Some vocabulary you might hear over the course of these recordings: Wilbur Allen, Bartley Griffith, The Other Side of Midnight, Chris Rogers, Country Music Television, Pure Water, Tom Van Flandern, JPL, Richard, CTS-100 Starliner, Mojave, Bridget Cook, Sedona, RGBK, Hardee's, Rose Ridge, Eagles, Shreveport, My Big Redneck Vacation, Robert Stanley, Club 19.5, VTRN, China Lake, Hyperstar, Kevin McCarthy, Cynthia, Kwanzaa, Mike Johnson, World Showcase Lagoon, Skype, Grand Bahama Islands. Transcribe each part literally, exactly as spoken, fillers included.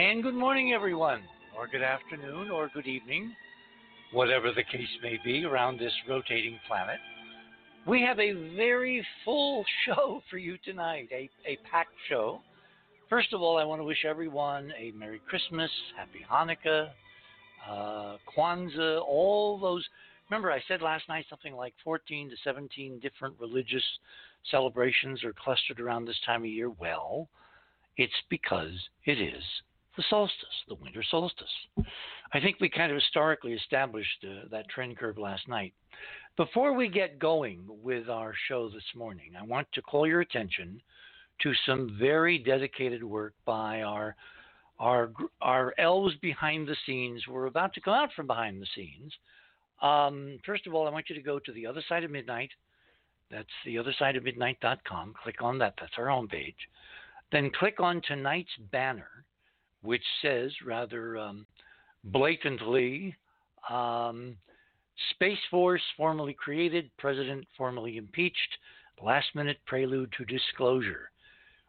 And good morning, everyone, or good afternoon, or good evening, whatever the case may be around this rotating planet. We have a very full show for you tonight, a, a packed show. First of all, I want to wish everyone a Merry Christmas, Happy Hanukkah, uh, Kwanzaa, all those. Remember, I said last night something like fourteen to seventeen different religious celebrations are clustered around this time of year. Well, it's because it is the solstice, the winter solstice. I think we kind of historically established uh, that trend curve last night. Before we get going with our show this morning, I want to call your attention to some very dedicated work by our our our elves behind the scenes. We're about to come out from behind the scenes. Um, first of all, I want you to go to The Other Side of Midnight. That's the other side of midnight dot com. Click on that. That's our homepage. Then click on tonight's banner, which says rather um, blatantly, um, Space Force formally created, President formally impeached, last-minute prelude to disclosure,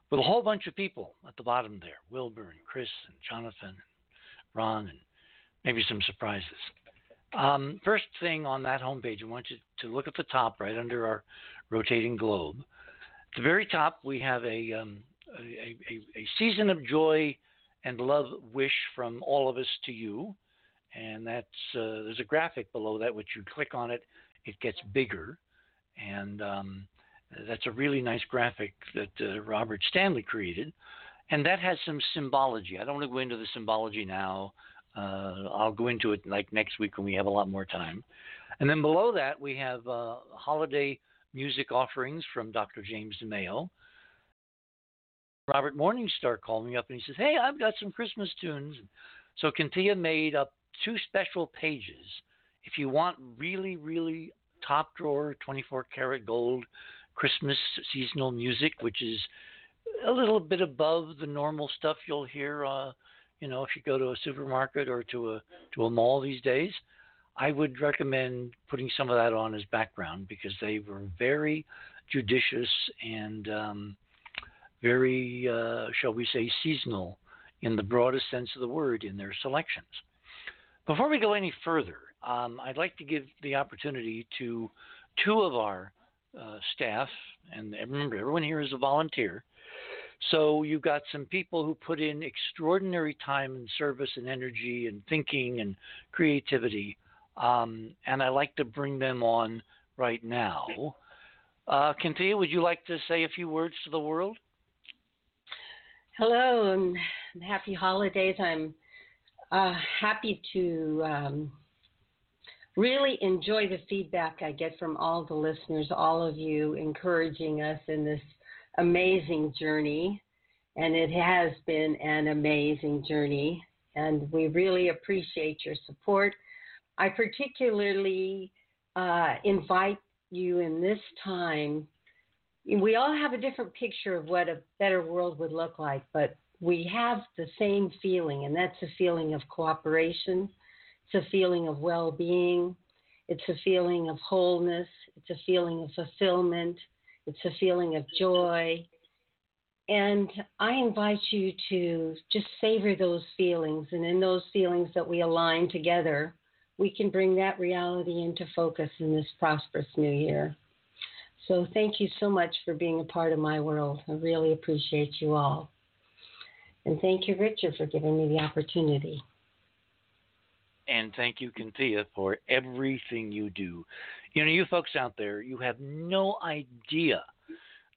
with a whole bunch of people at the bottom there, Wilbur and Chris and Jonathan and Ron and maybe some surprises. Um, first thing on that homepage, I want you to look at the top right under our rotating globe. At the very top, we have a, um, a, a, a season of joy and love wish from all of us to you. And that's uh, there's a graphic below that, which you click on it, it gets bigger. And um, that's a really nice graphic that uh, Robert Stanley created. And that has some symbology. I don't want to go into the symbology now. Uh, I'll go into it like next week when we have a lot more time. And then below that, we have uh, holiday music offerings from Doctor James DeMeo. Robert Morningstar called me up and he says, hey, I've got some Christmas tunes. So Cynthia made up two special pages. If you want really, really top drawer, twenty-four karat gold Christmas seasonal music, which is a little bit above the normal stuff you'll hear, uh, you know, if you go to a supermarket or to a to a mall these days, I would recommend putting some of that on as background because they were very judicious and um, very, uh, shall we say, seasonal in the broadest sense of the word in their selections. Before we go any further, um, I'd like to give the opportunity to two of our uh, staff, and remember, everyone here is a volunteer. So you've got some people who put in extraordinary time and service and energy and thinking and creativity, um, and I like to bring them on right now. Uh, Cynthia, would you like to say a few words to the world? Hello, and happy holidays. I'm uh, happy to um, really enjoy the feedback I get from all the listeners, all of you encouraging us in this amazing journey, and it has been an amazing journey, and we really appreciate your support. I particularly uh, invite you in this time. We all have a different picture of what a better world would look like, but we have the same feeling, and that's a feeling of cooperation. It's a feeling of well-being. It's a feeling of wholeness. It's a feeling of fulfillment. It's a feeling of joy. And I invite you to just savor those feelings. And in those feelings that we align together, we can bring that reality into focus in this prosperous new year. So thank you so much for being a part of my world. I really appreciate you all. And thank you, Richard, for giving me the opportunity. And thank you, Cynthia, for everything you do. You know, you folks out there, you have no idea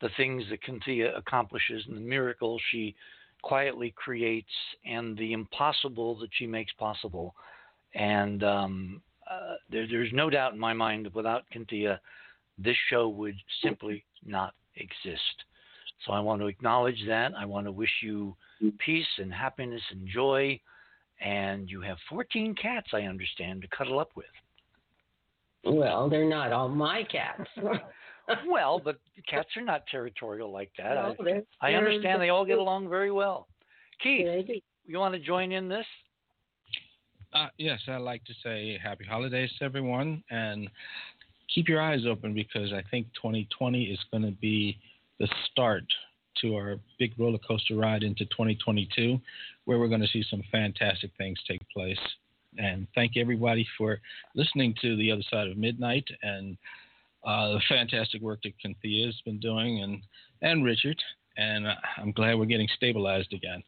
the things that Cynthia accomplishes and the miracles she quietly creates and the impossible that she makes possible. And um, uh, there, there's no doubt in my mind that without Cynthia, this show would simply not exist. So I want to acknowledge that. I want to wish you peace and happiness and joy. And you have fourteen cats, I understand, to cuddle up with. Well, they're not all my cats. Well, but cats are not territorial like that. No, they're, I, I understand they all get along very well. Keith, you want to join in this? Uh, yes, I'd like to say happy holidays to everyone. And keep your eyes open because I think twenty twenty is going to be the start to our big roller coaster ride into twenty twenty-two, where we're going to see some fantastic things take place. And thank everybody for listening to The Other Side of Midnight and uh, the fantastic work that Cynthia has been doing, and, and Richard. And uh, I'm glad we're getting stabilized again.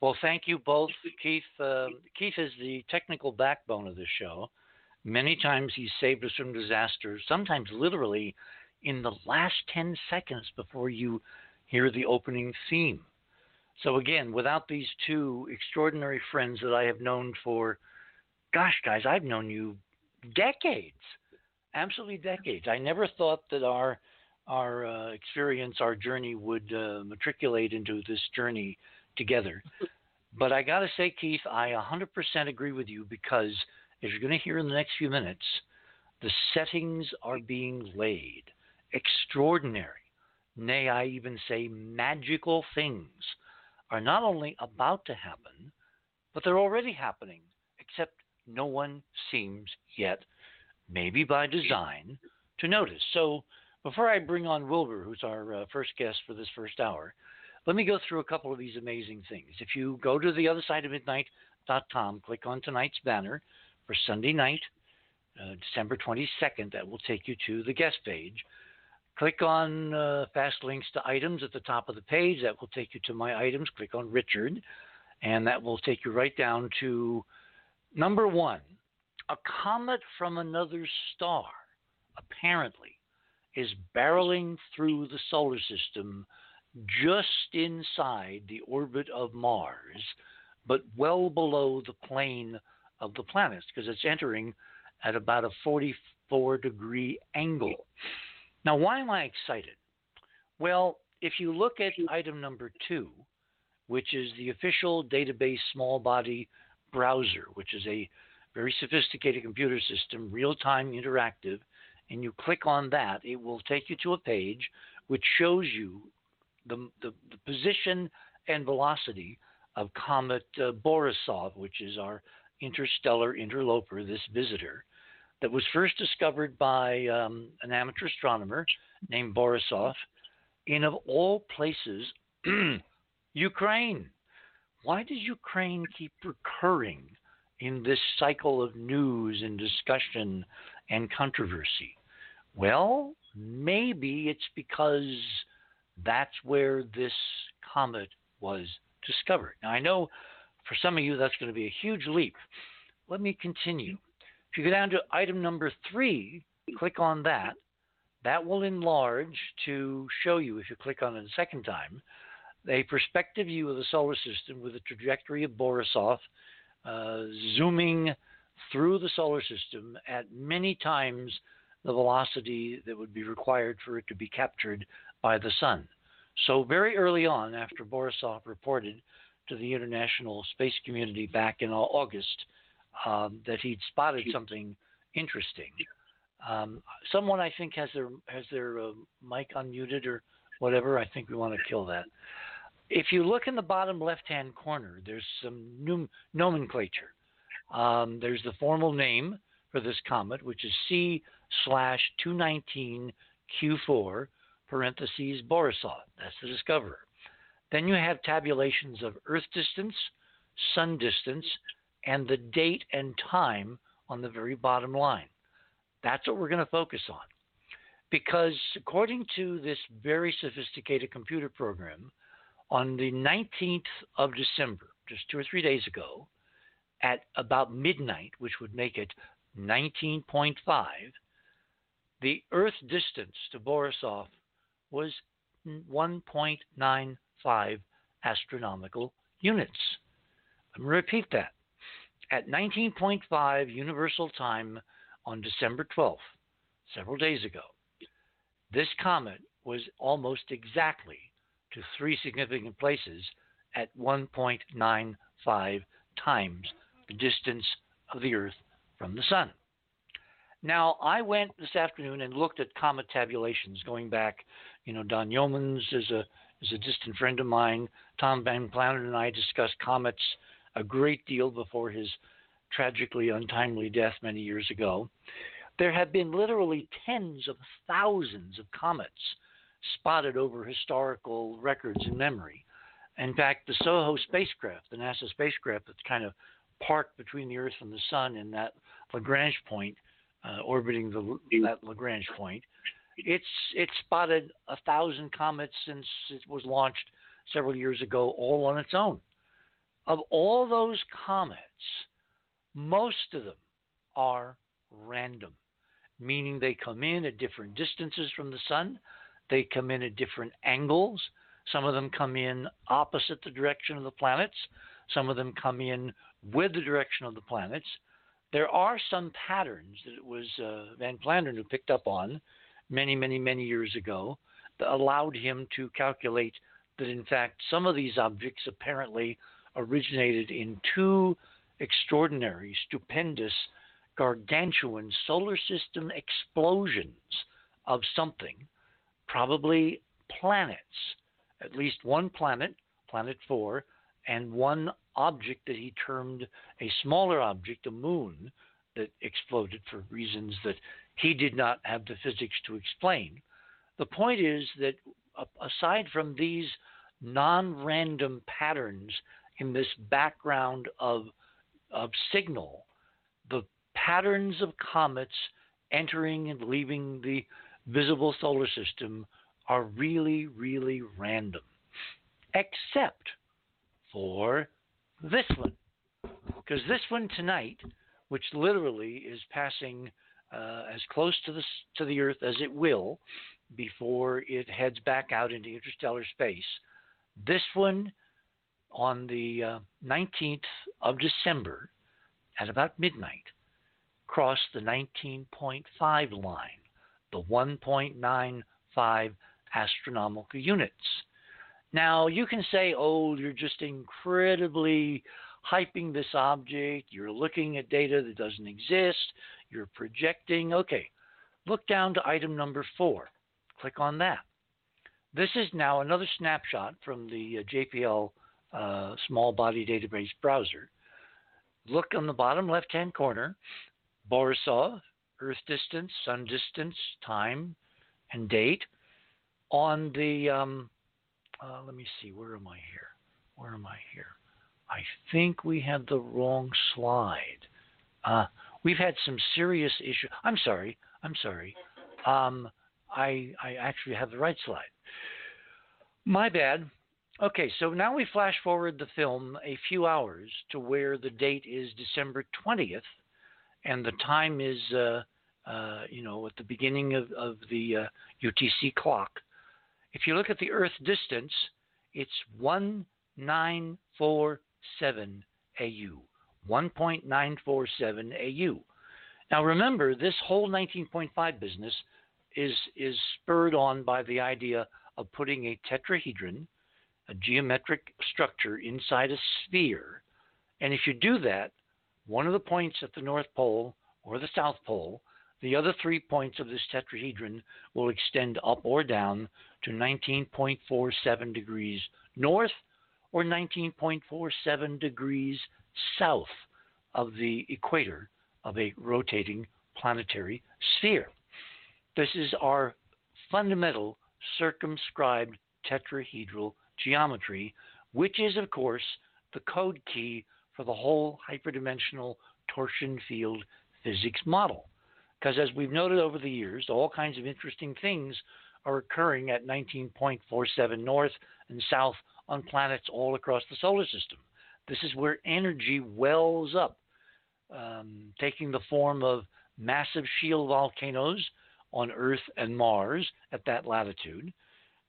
Well, thank you both, Keith. Uh, Keith is the technical backbone of the show. Many times he's saved us from disaster, sometimes literally in the last ten seconds before you hear the opening theme. So again, without these two extraordinary friends that I have known for, gosh, guys, I've known you decades, absolutely decades. I never thought that our our uh, experience, our journey would uh, matriculate into this journey together. But I got to say, Keith, I one hundred percent agree with you, because as you're going to hear in the next few minutes, the settings are being laid. Extraordinary, nay, I even say magical things are not only about to happen, but they're already happening, except no one seems yet, maybe by design, to notice. So before I bring on Wilbur, who's our uh, first guest for this first hour, let me go through a couple of these amazing things. If you go to the other side of midnight dot com, click on tonight's banner for Sunday night, uh, December twenty-second, that will take you to the guest page. Click on uh, fast links to items at the top of the page. That will take you to my items. Click on Richard, and that will take you right down to number one. A comet from another star, apparently, is barreling through the solar system just inside the orbit of Mars, but well below the plane of the planets, because it's entering at about a forty-four degree angle. Now, why am I excited? Well, if you look at item number two, which is the official database small body browser, which is a very sophisticated computer system, real-time interactive, and you click on that, it will take you to a page which shows you the, the, the position and velocity of comet uh, Borisov, which is our interstellar interloper, this visitor, that was first discovered by um, an amateur astronomer named Borisov in, of all places, Ukraine. Why does Ukraine keep recurring in this cycle of news and discussion and controversy? Well, maybe it's because that's where this comet was discovered. Now, I know for some of you that's going to be a huge leap. Let me continue. If you go down to item number three, click on that. That will enlarge to show you, if you click on it a second time, a perspective view of the solar system with the trajectory of Borisov uh, zooming through the solar system at many times the velocity that would be required for it to be captured by the sun. So very early on, after Borisov reported to the International Space Community back in August, Um, that he'd spotted something interesting. Um, someone, I think, has their has their uh, mic unmuted or whatever. I think we want to kill that. If you look in the bottom left-hand corner, there's some num- nomenclature. Um, there's the formal name for this comet, which is C slash two nineteen Q four, parentheses, Borisov. That's the discoverer. Then you have tabulations of Earth distance, sun distance, and the date and time on the very bottom line. That's what we're going to focus on, because according to this very sophisticated computer program, on the nineteenth of December, just two or three days ago, at about midnight, which would make it nineteen point five, the Earth distance to Borisov was one point nine five astronomical units. I'm going to repeat that. At nineteen point five Universal Time on December twelfth, several days ago, this comet was almost exactly to three significant places at one point nine five times the distance of the Earth from the sun. Now, I went this afternoon and looked at comet tabulations going back. You know, Don Yeomans is a, is a distant friend of mine. Tom Van Flandern and I discussed comets a great deal before his tragically untimely death many years ago. There have been literally tens of thousands of comets spotted over historical records and memory. In fact, the SOHO spacecraft, the NASA spacecraft that's kind of parked between the Earth and the Sun in that Lagrange point, uh, orbiting the, that Lagrange point, it's it's spotted a thousand comets since it was launched several years ago, all on its own. Of all those comets, most of them are random, meaning they come in at different distances from the Sun. They come in at different angles. Some of them come in opposite the direction of the planets. Some of them come in with the direction of the planets. There are some patterns that it was uh, Van Flandern who picked up on many, many, many years ago that allowed him to calculate that, in fact, some of these objects apparently originated in two extraordinary, stupendous, gargantuan solar system explosions of something, probably planets, at least one planet, planet four, and one object that he termed a smaller object, a moon, that exploded for reasons that he did not have the physics to explain. The point is that aside from these non-random patterns in this background of, of signal, the patterns of comets entering and leaving the visible solar system are really, really random, except for this one, because this one tonight, which literally is passing uh, as close to the, to the Earth as it will before it heads back out into interstellar space, this one on the uh, nineteenth of December at about midnight crossed the nineteen point five line, the one point nine five astronomical units. Now, you can say, oh, you're just incredibly hyping this object. You're looking at data that doesn't exist. You're projecting. Okay, look down to item number four. Click on that. This is now another snapshot from the J P L uh, small body database browser. Look on the bottom left-hand corner, Borisov, Earth distance, sun distance, time, and date. On the, um, uh, let me see, where am I here? Where am I here? I think we have the wrong slide. Uh, we've had some serious issues. I'm sorry. I'm sorry. Um, I, I actually have the right slide. My bad. Okay, so now we flash forward the film a few hours to where the date is December twentieth, and the time is, uh, uh, you know, at the beginning of, of the uh, U T C clock. If you look at the Earth distance, it's one nine four seven A U, one point nine four seven A U. Now remember, this whole nineteen point five business is is spurred on by the idea of putting a tetrahedron, a geometric structure, inside a sphere. And if you do that, one of the points at the North Pole or the South Pole, the other three points of this tetrahedron will extend up or down to nineteen point four seven degrees north or nineteen point four seven degrees south of the equator of a rotating planetary sphere. This is our fundamental circumscribed tetrahedral geometry, which is, of course, the code key for the whole hyperdimensional torsion field physics model. Because as we've noted over the years, all kinds of interesting things are occurring at nineteen point four seven north and south on planets all across the solar system. This is where energy wells up, um, taking the form of massive shield volcanoes on Earth and Mars at that latitude,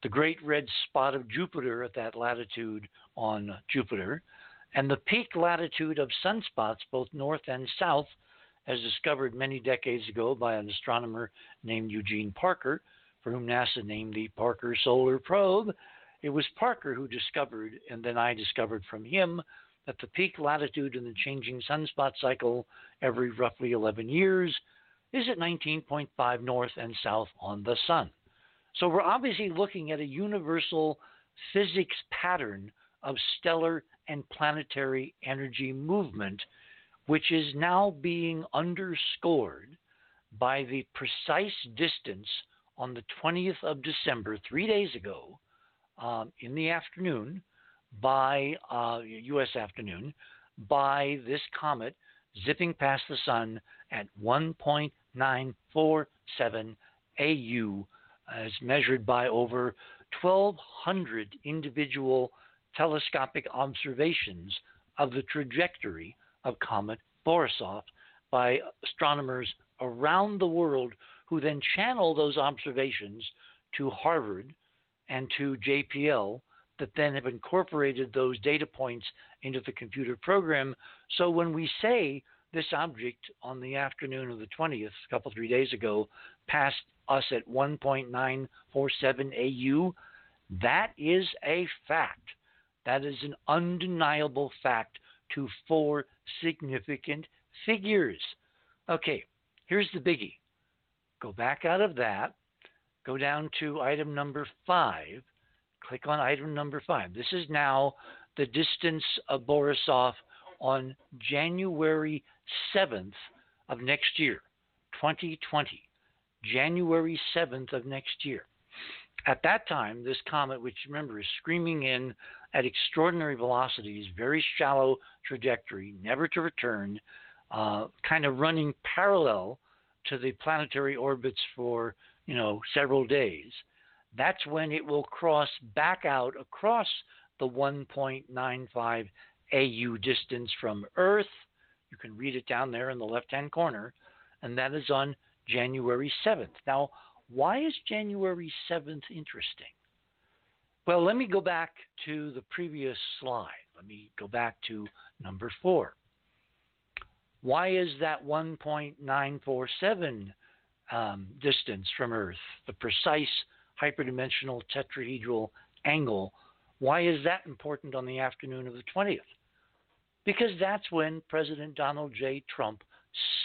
the great red spot of Jupiter at that latitude on Jupiter, and the peak latitude of sunspots both north and south, as discovered many decades ago by an astronomer named Eugene Parker, for whom NASA named the Parker Solar Probe. It was Parker who discovered, and then I discovered from him, that the peak latitude in the changing sunspot cycle every roughly eleven years is at nineteen point five north and south on the Sun. So we're obviously looking at a universal physics pattern of stellar and planetary energy movement, which is now being underscored by the precise distance on the twentieth of December, three days ago, um, in the afternoon, by uh, U S afternoon, by this comet zipping past the sun at one point nine four seven A U, as measured by over twelve hundred individual telescopic observations of the trajectory of comet Borisov by astronomers around the world, who then channel those observations to Harvard and to J P L, that then have incorporated those data points into the computer program. So when we say this object on the afternoon of the twentieth, a couple, three days ago, passed us at one point nine four seven A U, that is a fact. That is an undeniable fact to four significant figures. Okay, here's the biggie. Go back out of that, go down to item number five, click on item number five. This is now the distance of Borisov on January seventh of next year, twenty twenty, January seventh of next year. At that time, this comet, which remember is screaming in at extraordinary velocities, very shallow trajectory, never to return, uh, kind of running parallel to the planetary orbits for, you know, several days, that's when it will cross back out across the one point nine five A U distance from Earth. You can read it down there in the left-hand corner, and that is on January seventh. Now, why is January seventh interesting? Well, let me go back to the previous slide. Let me go back to number four. Why is that one point nine four seven um, distance from Earth, the precise hyperdimensional tetrahedral angle, why is that important on the afternoon of the twentieth? Because that's when President Donald J. Trump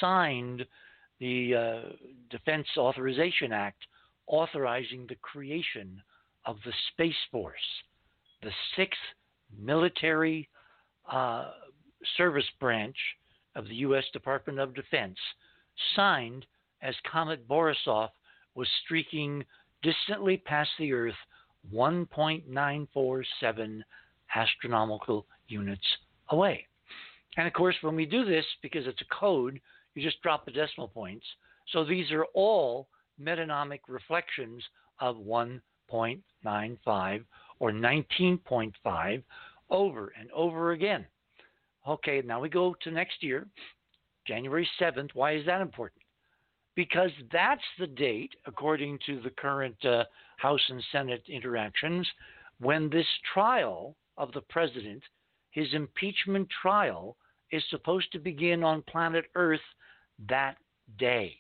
signed the uh, Defense Authorization Act, authorizing the creation of the Space Force, the sixth military uh, service branch of the U S Department of Defense, signed as Comet Borisov was streaking distantly past the Earth one point nine four seven astronomical units away. And of course, when we do this, because it's a code, you just drop the decimal points. So these are all metonomic reflections of one point nine five or nineteen point five over and over again. Okay, now we go to next year, January seventh. Why is that important? Because that's the date, according to the current uh, House and Senate interactions, when this trial of the president, his impeachment trial, is supposed to begin on planet Earth that day.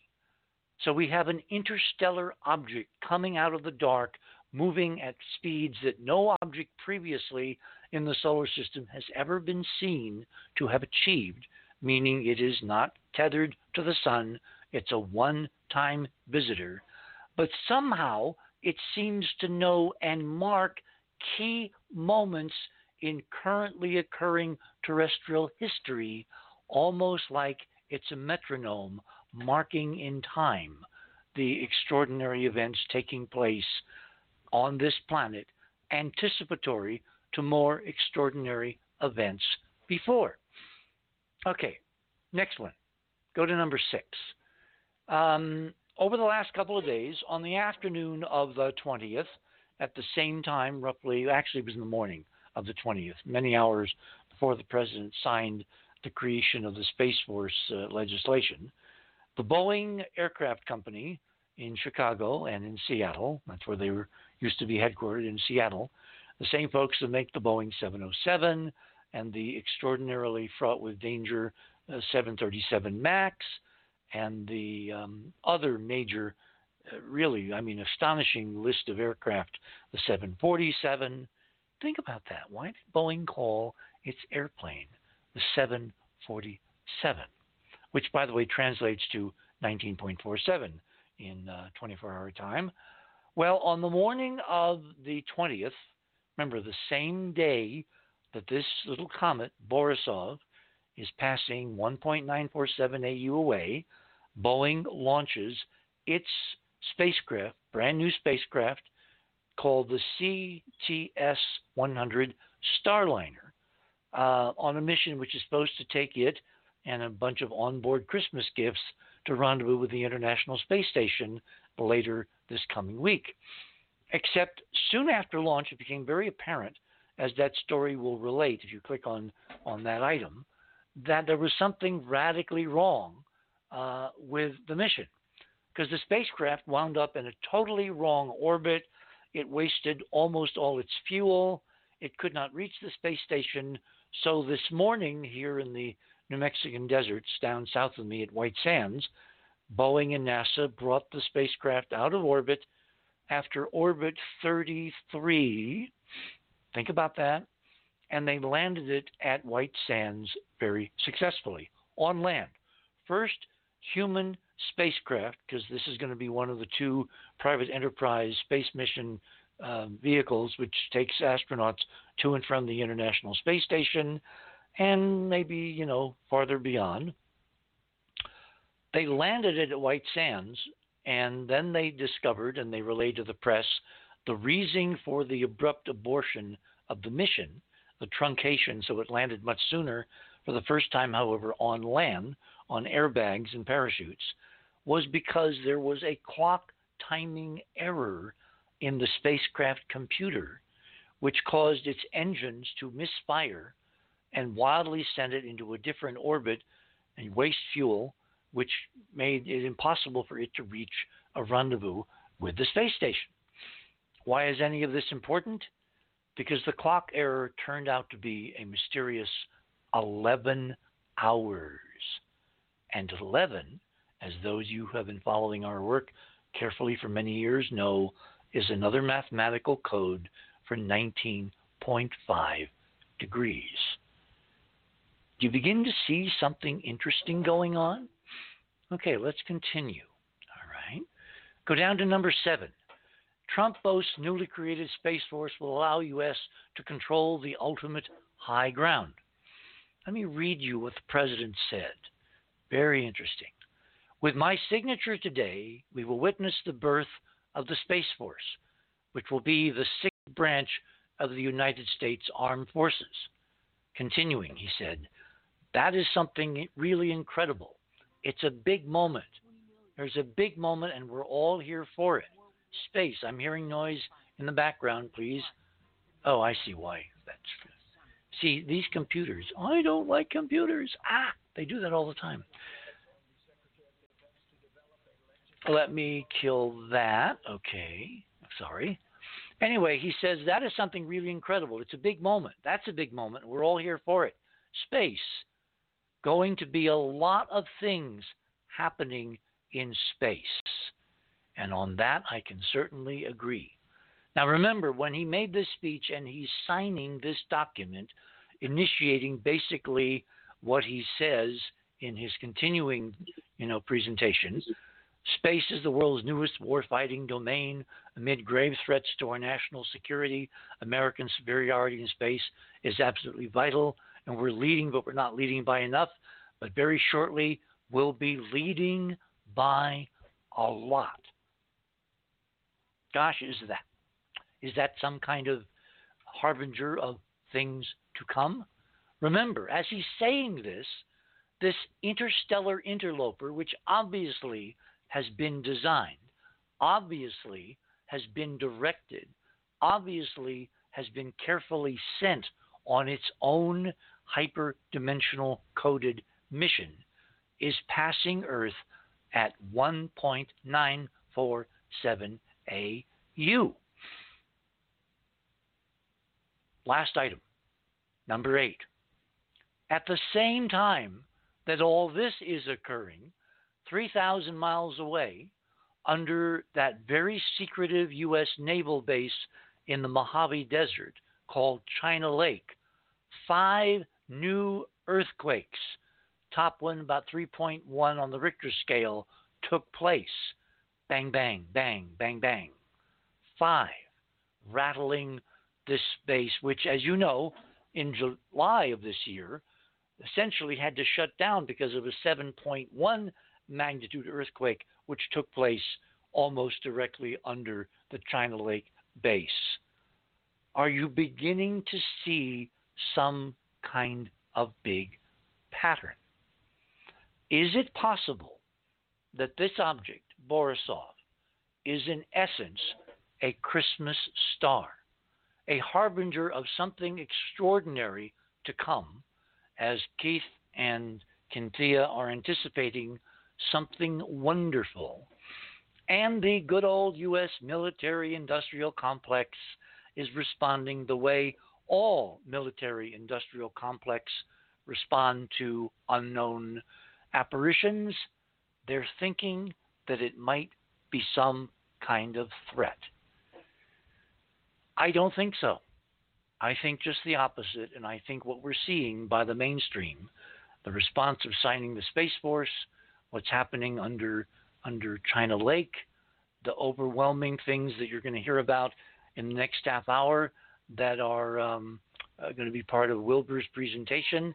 So we have an interstellar object coming out of the dark, moving at speeds that no object previously in the solar system has ever been seen to have achieved, meaning it is not tethered to the sun. It's a one-time visitor, but somehow it seems to know and mark key moments in currently occurring terrestrial history, almost like it's a metronome marking in time the extraordinary events taking place on this planet, anticipatory to more extraordinary events before. Okay, next one. Go to number six. Um, over the last couple of days, on the afternoon of the twentieth, at the same time, roughly, actually it was in the morning of the twentieth, many hours before the president signed the creation of the Space Force uh, legislation, the Boeing aircraft company in Chicago and in Seattle, that's where they were used to be headquartered, in Seattle, the same folks that make the Boeing seven oh seven and the extraordinarily fraught with danger uh, seven thirty-seven MAX, and the um, other major, uh, really, I mean, astonishing list of aircraft, the seven forty-seven. Think about that. Why did Boeing call its airplane the seven forty-seven, which, by the way, translates to nineteen point four seven in uh, twenty-four hour time? Well, on the morning of the twentieth, remember, the same day that this little comet, Borisov, is passing one point nine four seven A U away, Boeing launches its spacecraft, brand new spacecraft, called the C T S one hundred Starliner uh, on a mission which is supposed to take it and a bunch of onboard Christmas gifts to rendezvous with the International Space Station later this coming week. Except soon after launch, it became very apparent, as that story will relate if you click on, on that item, that there was something radically wrong uh, with the mission, because the spacecraft wound up in a totally wrong orbit. It wasted almost all its fuel. It could not reach the space station. So this morning here in the New Mexican deserts down south of me at White Sands, Boeing and NASA brought the spacecraft out of orbit after orbit thirty-three. Think about that. And they landed it at White Sands very successfully on land. First human spacecraft, because this is going to be one of the two private enterprise space mission uh, vehicles which takes astronauts to and from the International Space Station and maybe, you know, farther beyond. They landed it at White Sands, and then they discovered, and they relayed to the press, the reason for the abrupt abortion of the mission, the truncation, so it landed much sooner, for the first time, however, on land, on airbags and parachutes, was because there was a clock timing error in the spacecraft computer, which caused its engines to misfire and wildly send it into a different orbit and waste fuel, which made it impossible for it to reach a rendezvous with the space station. Why is any of this important? Because the clock error turned out to be a mysterious eleven hours. And eleven, as those of you who have been following our work carefully for many years know, is another mathematical code for nineteen point five degrees. Do you begin to see something interesting going on? Okay, let's continue. All right. Go down to number seven. Trump boasts newly created Space Force will allow U S to control the ultimate high ground. Let me read you what the president said. Very interesting. With my signature today, we will witness the birth of the Space Force, which will be the sixth branch of the United States Armed Forces. Continuing, he said, that is something really incredible. It's a big moment. There's a big moment, and we're all here for it. Space. I'm hearing noise in the background, please. Oh, I see why. That's See, these computers. I don't like computers. Ah, they do that all the time. Let me kill that. Okay. Sorry. Anyway, he says that is something really incredible. It's a big moment. That's a big moment. We're all here for it. Space. Going to be a lot of things happening in space. And on that, I can certainly agree. Now, remember, when he made this speech and he's signing this document, initiating basically what he says in his continuing, you know, presentation, space is the world's newest warfighting domain. Amid grave threats to our national security, American superiority in space is absolutely vital. And we're leading, but we're not leading by enough. But very shortly, we'll be leading by a lot. Gosh, is that? Is that some kind of harbinger of things to come? Remember, as he's saying this, this interstellar interloper, which obviously has been designed, obviously has been directed, obviously has been carefully sent on its own hyperdimensional coded mission, is passing Earth at one point nine four seven A U. Last item, number eight. At the same time that all this is occurring, three thousand miles away, under that very secretive U S naval base in the Mojave Desert called China Lake, five new earthquakes, top one about three point one on the Richter scale, took place. Bang, bang, bang, bang, bang. Five, rattling this space, which, as you know, in July of this year, essentially had to shut down because of a seven point one magnitude earthquake, which took place almost directly under the China Lake base. Are you beginning to see some kind of big pattern? Is it possible that this object, Borisov, is in essence a Christmas star, a harbinger of something extraordinary to come, as Keith and Cynthia are anticipating something wonderful, and the good old U S military-industrial complex is responding the way all military-industrial complex respond to unknown apparitions? They're thinking that it might be some kind of threat. I don't think so. I think just the opposite, and I think what we're seeing by the mainstream, the response of signing the Space Force, what's happening under under China Lake, the overwhelming things that you're going to hear about in the next half hour that are um, uh, going to be part of Wilbur's presentation,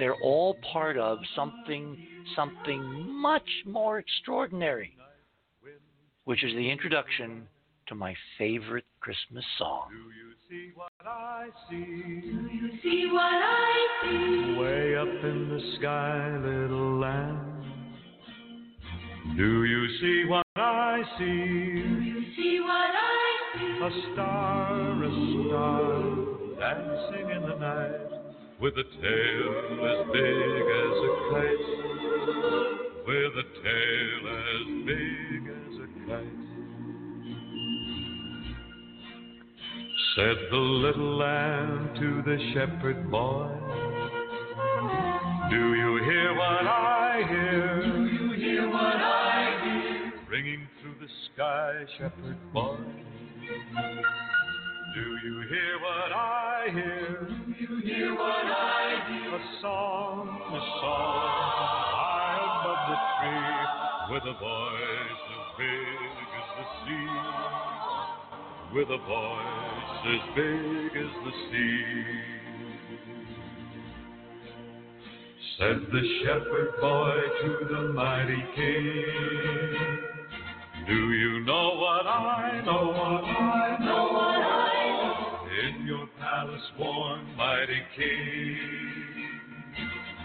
they're all part of something, something much more extraordinary, which is the introduction to my favorite Christmas song. Do you see what I see? Do you see what I see? Way up in the sky, little lamb. Do you see what I see? Do you see what I see? A star, a star, dancing in the night, with a tail as big as a kite, with a tail as big as a kite. Said the little lamb to the shepherd boy, do you hear what I hear? Do you hear what I hear? Ringing through the sky, shepherd boy, do you hear what I hear? Do you hear what I hear? A song, a song, high above the tree, with a voice as big as the sea, with a voice as big as the sea. Said the shepherd boy to the mighty king, do you know what I know? What I know? What I know? In your palace warm, mighty king,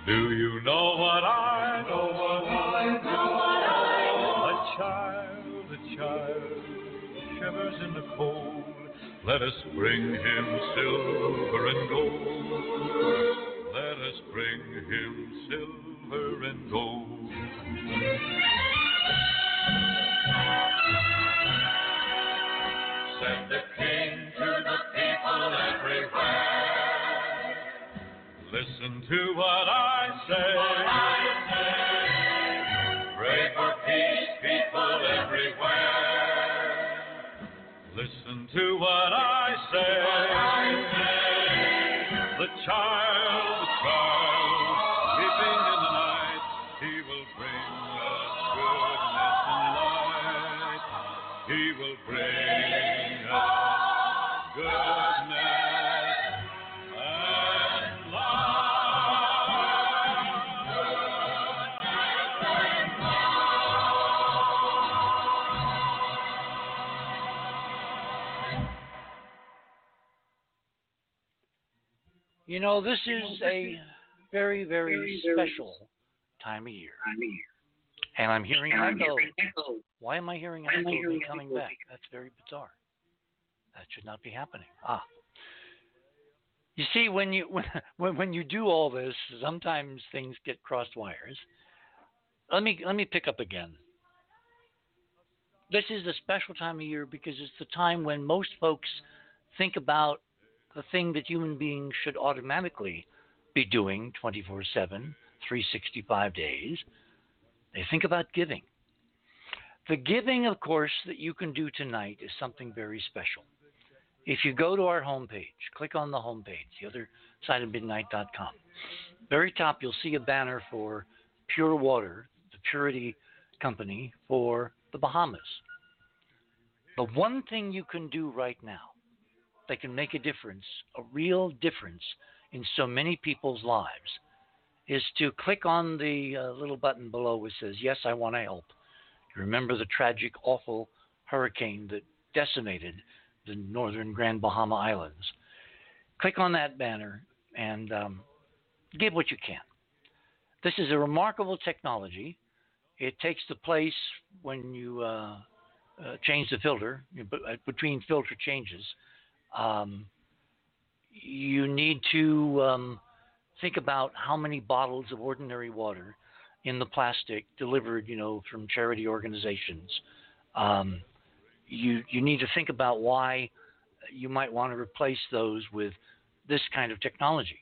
do you know what I know? What I know? What I know? A child, a child, shivers in the cold. Let us bring him silver and gold. Let us bring him silver and gold. Said the king to the people everywhere, listen to what I say. What I say. Pray for peace, people everywhere. Listen to what I say. What I say. The child, the child, sleeping in the night, he will bring us goodness and light. He will bring. You know, this is a very, very special time of year. And I'm hearing echo. Why am I hearing echo coming back? That's very bizarre. That should not be happening. Ah. You see, when you when when you do all this, sometimes things get crossed wires. Let me let me pick up again. This is a special time of year because it's the time when most folks think about the thing that human beings should automatically be doing twenty-four seven, three sixty-five days. They think about giving. The giving, of course, that you can do tonight is something very special. If you go to our homepage, click on the homepage, the other side of midnight dot com. Very top, you'll see a banner for Pure Water, the purity company for the Bahamas. The one thing you can do right now that can make a difference, a real difference in so many people's lives, is to click on the uh, little button below which says, yes, I want to help. Remember the tragic, awful hurricane that decimated the northern Grand Bahama Islands. Click on that banner and um, give what you can. This is a remarkable technology. It takes the place when you uh, uh, change the filter, between filter changes. Um, you need to um, think about how many bottles of ordinary water in the plastic delivered, you know, from charity organizations. Um, you you need to think about why you might want to replace those with this kind of technology,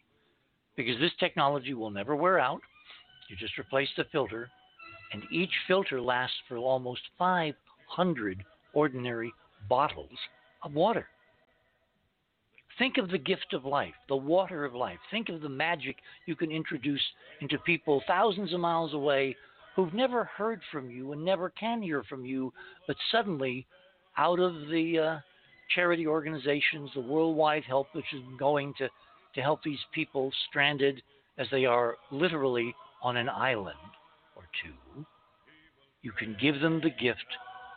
because this technology will never wear out. You just replace the filter, and each filter lasts for almost five hundred ordinary bottles of water. Think of the gift of life, the water of life. Think of the magic you can introduce into people thousands of miles away who've never heard from you and never can hear from you, but suddenly out of the uh, charity organizations, the worldwide help which is going to, to help these people stranded as they are literally on an island or two, you can give them the gift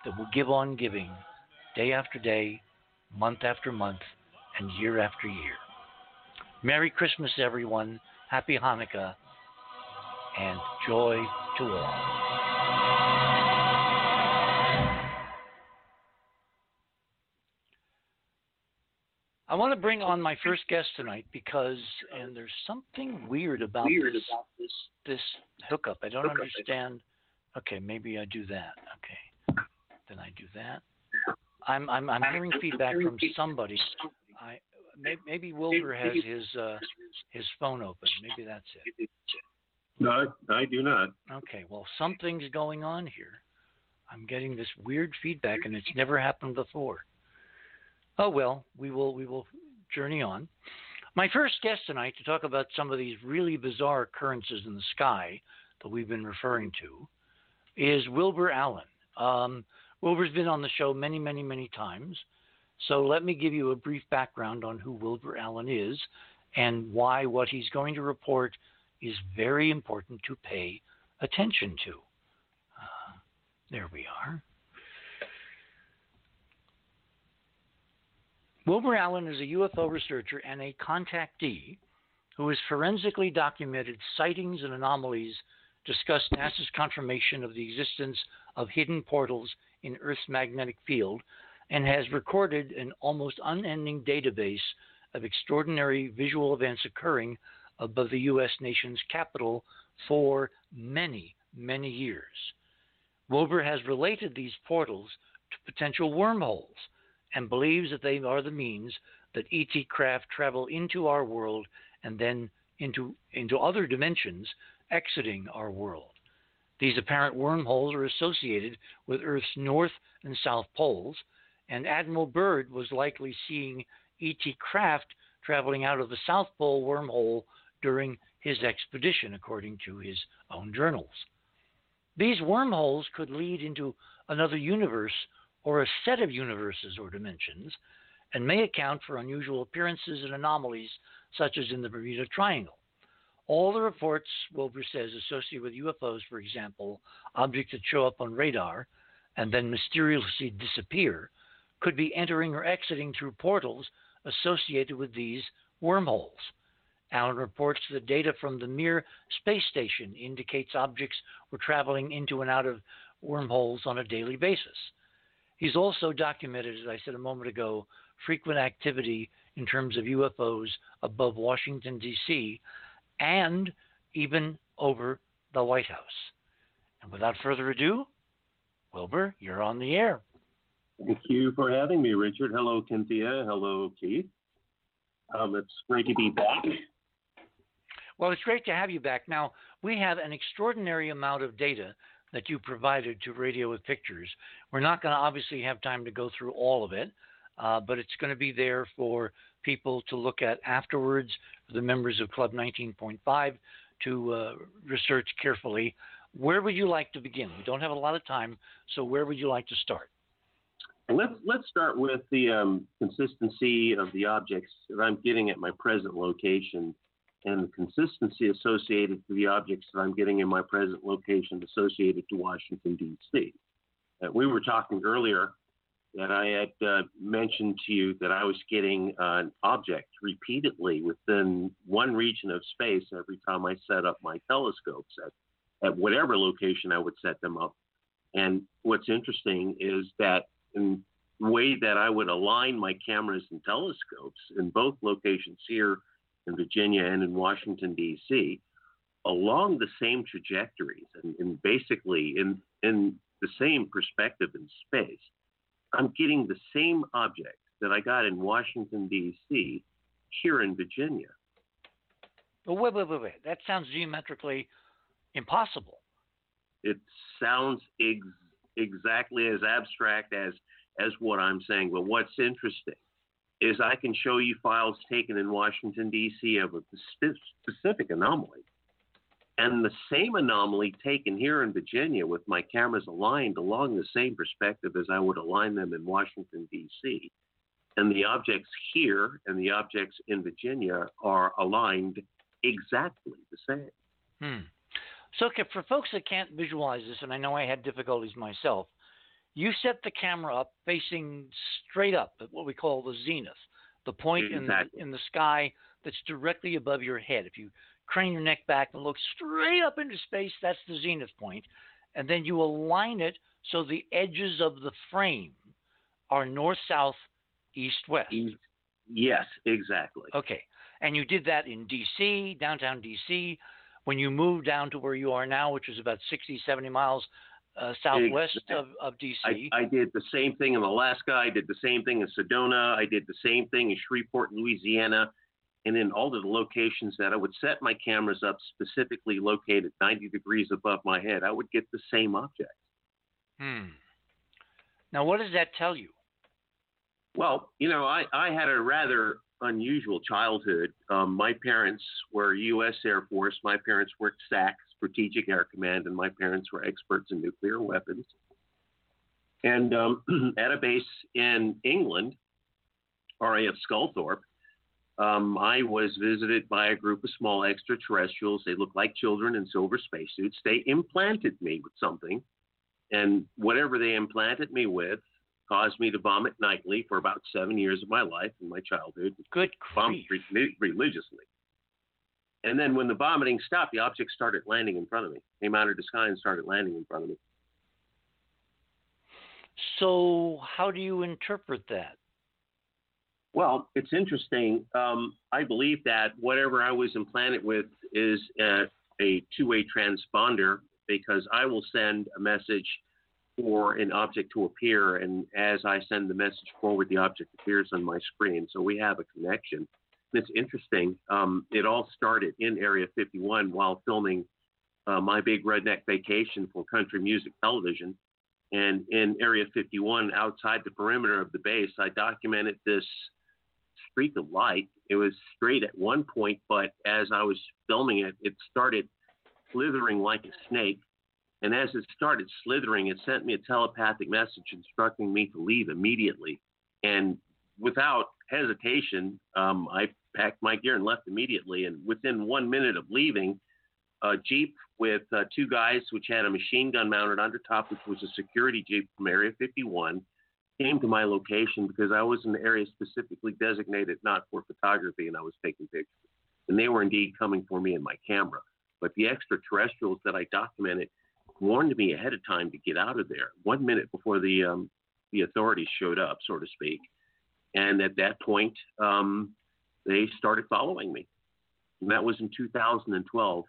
that will give on giving day after day, month after month, and year after year. Merry Christmas, everyone. Happy Hanukkah. And joy to all. I want to bring on my first guest tonight because, and there's something weird about, weird this, about this this hookup. I don't hookup. understand. Okay, maybe I do that. Okay, then I do that. I'm I'm, I'm hearing feedback from somebody. I maybe Wilbur has his uh, his phone open. Maybe that's it. No, I do not. Okay, well something's going on here. I'm getting this weird feedback, and it's never happened before. Oh, well, we will we will journey on. My first guest tonight to talk about some of these really bizarre occurrences in the sky that we've been referring to is Wilbur Allen. Um, Wilbur's been on the show many, many, many times. So let me give you a brief background on who Wilbur Allen is and why what he's going to report is very important to pay attention to. Uh, there we are. Wilbur Allen is a U F O researcher and a contactee who has forensically documented sightings and anomalies, discussed NASA's confirmation of the existence of hidden portals in Earth's magnetic field, and has recorded an almost unending database of extraordinary visual events occurring above the U S nation's capital for many, many years. Wilbur has related these portals to potential wormholes and believes that they are the means that E T craft travel into our world and then into into other dimensions, exiting our world. These apparent wormholes are associated with Earth's north and south poles, and Admiral Byrd was likely seeing E T craft traveling out of the South Pole wormhole during his expedition, according to his own journals. These wormholes could lead into another universe or a set of universes or dimensions, and may account for unusual appearances and anomalies such as in the Bermuda Triangle. All the reports, Wilbur says, associated with U F Os, for example, objects that show up on radar and then mysteriously disappear, could be entering or exiting through portals associated with these wormholes. Allen reports that data from the Mir space station indicates objects were traveling into and out of wormholes on a daily basis. He's also documented, as I said a moment ago, frequent activity in terms of U F Os above Washington, D C, and even over the White House. And without further ado, Wilbur, you're on the air. Thank you for having me, Richard. Hello, Cynthia. Hello, Keith. Um, it's great to be back. Well, it's great to have you back. Now, we have an extraordinary amount of data that you provided to Radio with Pictures. We're not going to obviously have time to go through all of it, uh, but it's going to be there for people to look at afterwards, for the members of Club nineteen point five to uh, research carefully. Where would you like to begin? We don't have a lot of time, so where would you like to start? Let's let's start with the um, consistency of the objects that I'm getting at my present location, and the consistency associated to the objects that I'm getting in my present location associated to Washington, D C uh, we were talking earlier that I had uh, mentioned to you that I was getting an object repeatedly within one region of space every time I set up my telescopes at, at whatever location I would set them up. And what's interesting is that in the way that I would align my cameras and telescopes in both locations here in Virginia and in Washington, D C, along the same trajectories and, and basically in, in the same perspective in space, I'm getting the same object that I got in Washington, D C, here in Virginia. Well, wait, wait, wait, wait. That sounds geometrically impossible. It sounds ex- exactly as abstract as, as what I'm saying. But what's interesting is I can show you files taken in Washington, D C of a specific anomaly. And the same anomaly taken here in Virginia with my cameras aligned along the same perspective as I would align them in Washington, D C. And the objects here and the objects in Virginia are aligned exactly the same. Hmm. So for folks that can't visualize this, and I know I had difficulties myself, you set the camera up facing straight up at what we call the zenith, the point exactly. in, the, in the sky that's directly above your head. If you crane your neck back and look straight up into space, that's the zenith point. And then you align it so the edges of the frame are north, south, east, west. East. Yes, exactly. Okay. And you did that in D C, downtown D C, when you moved down to where you are now, which is about sixty, seventy miles uh, southwest exactly. of, of D C. I, I did the same thing in Alaska. I did the same thing in Sedona. I did the same thing in Shreveport, Louisiana. And in all of the locations that I would set my cameras up specifically located ninety degrees above my head, I would get the same object. Hmm. Now, what does that tell you? Well, you know, I, I had a rather unusual childhood. Um, my parents were U S Air Force. My parents worked S A C, Strategic Air Command, and my parents were experts in nuclear weapons. And um, at a base in England, R A F Sculthorpe, Um, I was visited by a group of small extraterrestrials. They looked like children in silver spacesuits. They implanted me with something, and whatever they implanted me with caused me to vomit nightly for about seven years of my life in my childhood. Good grief. Re- religiously. And then when the vomiting stopped, the object started landing in front of me. Came out of the sky and started landing in front of me. So how do you interpret that? Well, it's interesting. Um, I believe that whatever I was implanted with is a, a two-way transponder, because I will send a message for an object to appear, and as I send the message forward, the object appears on my screen. So we have a connection. It's interesting. Um, it all started in Area fifty-one while filming uh, My Big Redneck Vacation for country music television. And in Area fifty-one, outside the perimeter of the base, I documented this streak of light. It was straight at one point, but as I was filming it, it started slithering like a snake. And as it started slithering, it sent me a telepathic message instructing me to leave immediately. And without hesitation, um, I packed my gear and left immediately. And within one minute of leaving, a Jeep with uh, two guys which had a machine gun mounted under top, which was a security Jeep from Area fifty-one, came to my location because I was in the area specifically designated not for photography, and I was taking pictures. And they were indeed coming for me in my camera. But the extraterrestrials that I documented warned me ahead of time to get out of there one minute before the um, the authorities showed up, so to speak. And at that point, um, they started following me. And that was in two thousand twelve.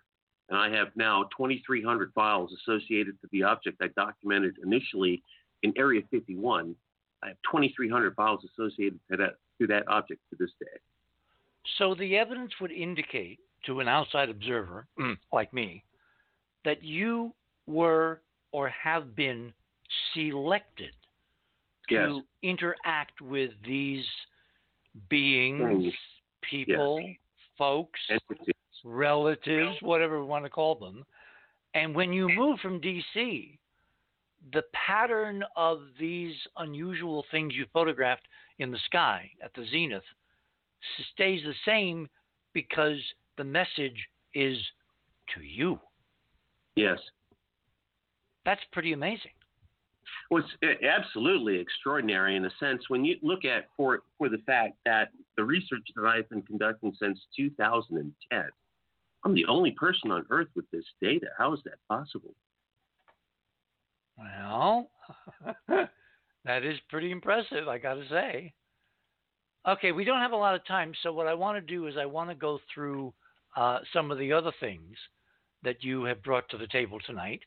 And I have now twenty-three hundred files associated to the object I documented initially in Area fifty-one. I have twenty-three hundred files associated to that to that object to this day. So the evidence would indicate to an outside observer like me that you were or have been selected yes. to interact with these beings, yes. people, yes. folks. Entity. Relatives, whatever we want to call them. And when you move from D C, the pattern of these unusual things you photographed in the sky at the zenith stays the same because the message is to you. Yes. That's pretty amazing. was absolutely extraordinary in a sense when you look at for for the fact that the research that I've been conducting since two thousand ten, I'm the only person on Earth with this data. How is that possible? Well, that is pretty impressive, I got to say. Okay, we don't have a lot of time, so what I want to do is I want to go through uh, some of the other things that you have brought to the table tonight.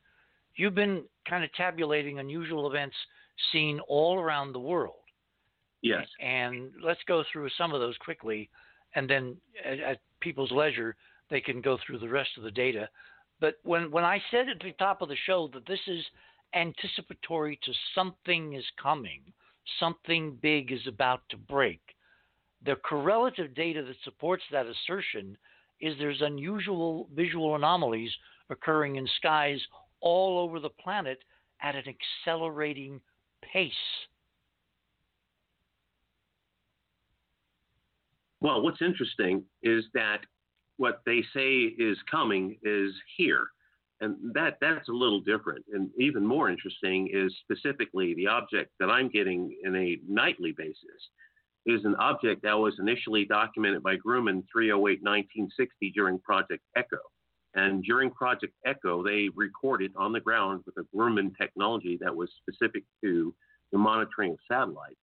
You've been kind of tabulating unusual events seen all around the world. Yes. And let's go through some of those quickly, and then at, at people's leisure, they can go through the rest of the data. But when, when I said at the top of the show that this is anticipatory to something is coming, something big is about to break, the correlative data that supports that assertion is there's unusual visual anomalies occurring in skies all over the planet at an accelerating pace. Well, what's interesting is that what they say is coming is here. And that, that's a little different. And even more interesting is specifically the object that I'm getting in a nightly basis is an object that was initially documented by Grumman three oh eight nineteen sixty during Project Echo. And during Project Echo, they recorded on the ground with a Grumman technology that was specific to the monitoring of satellites,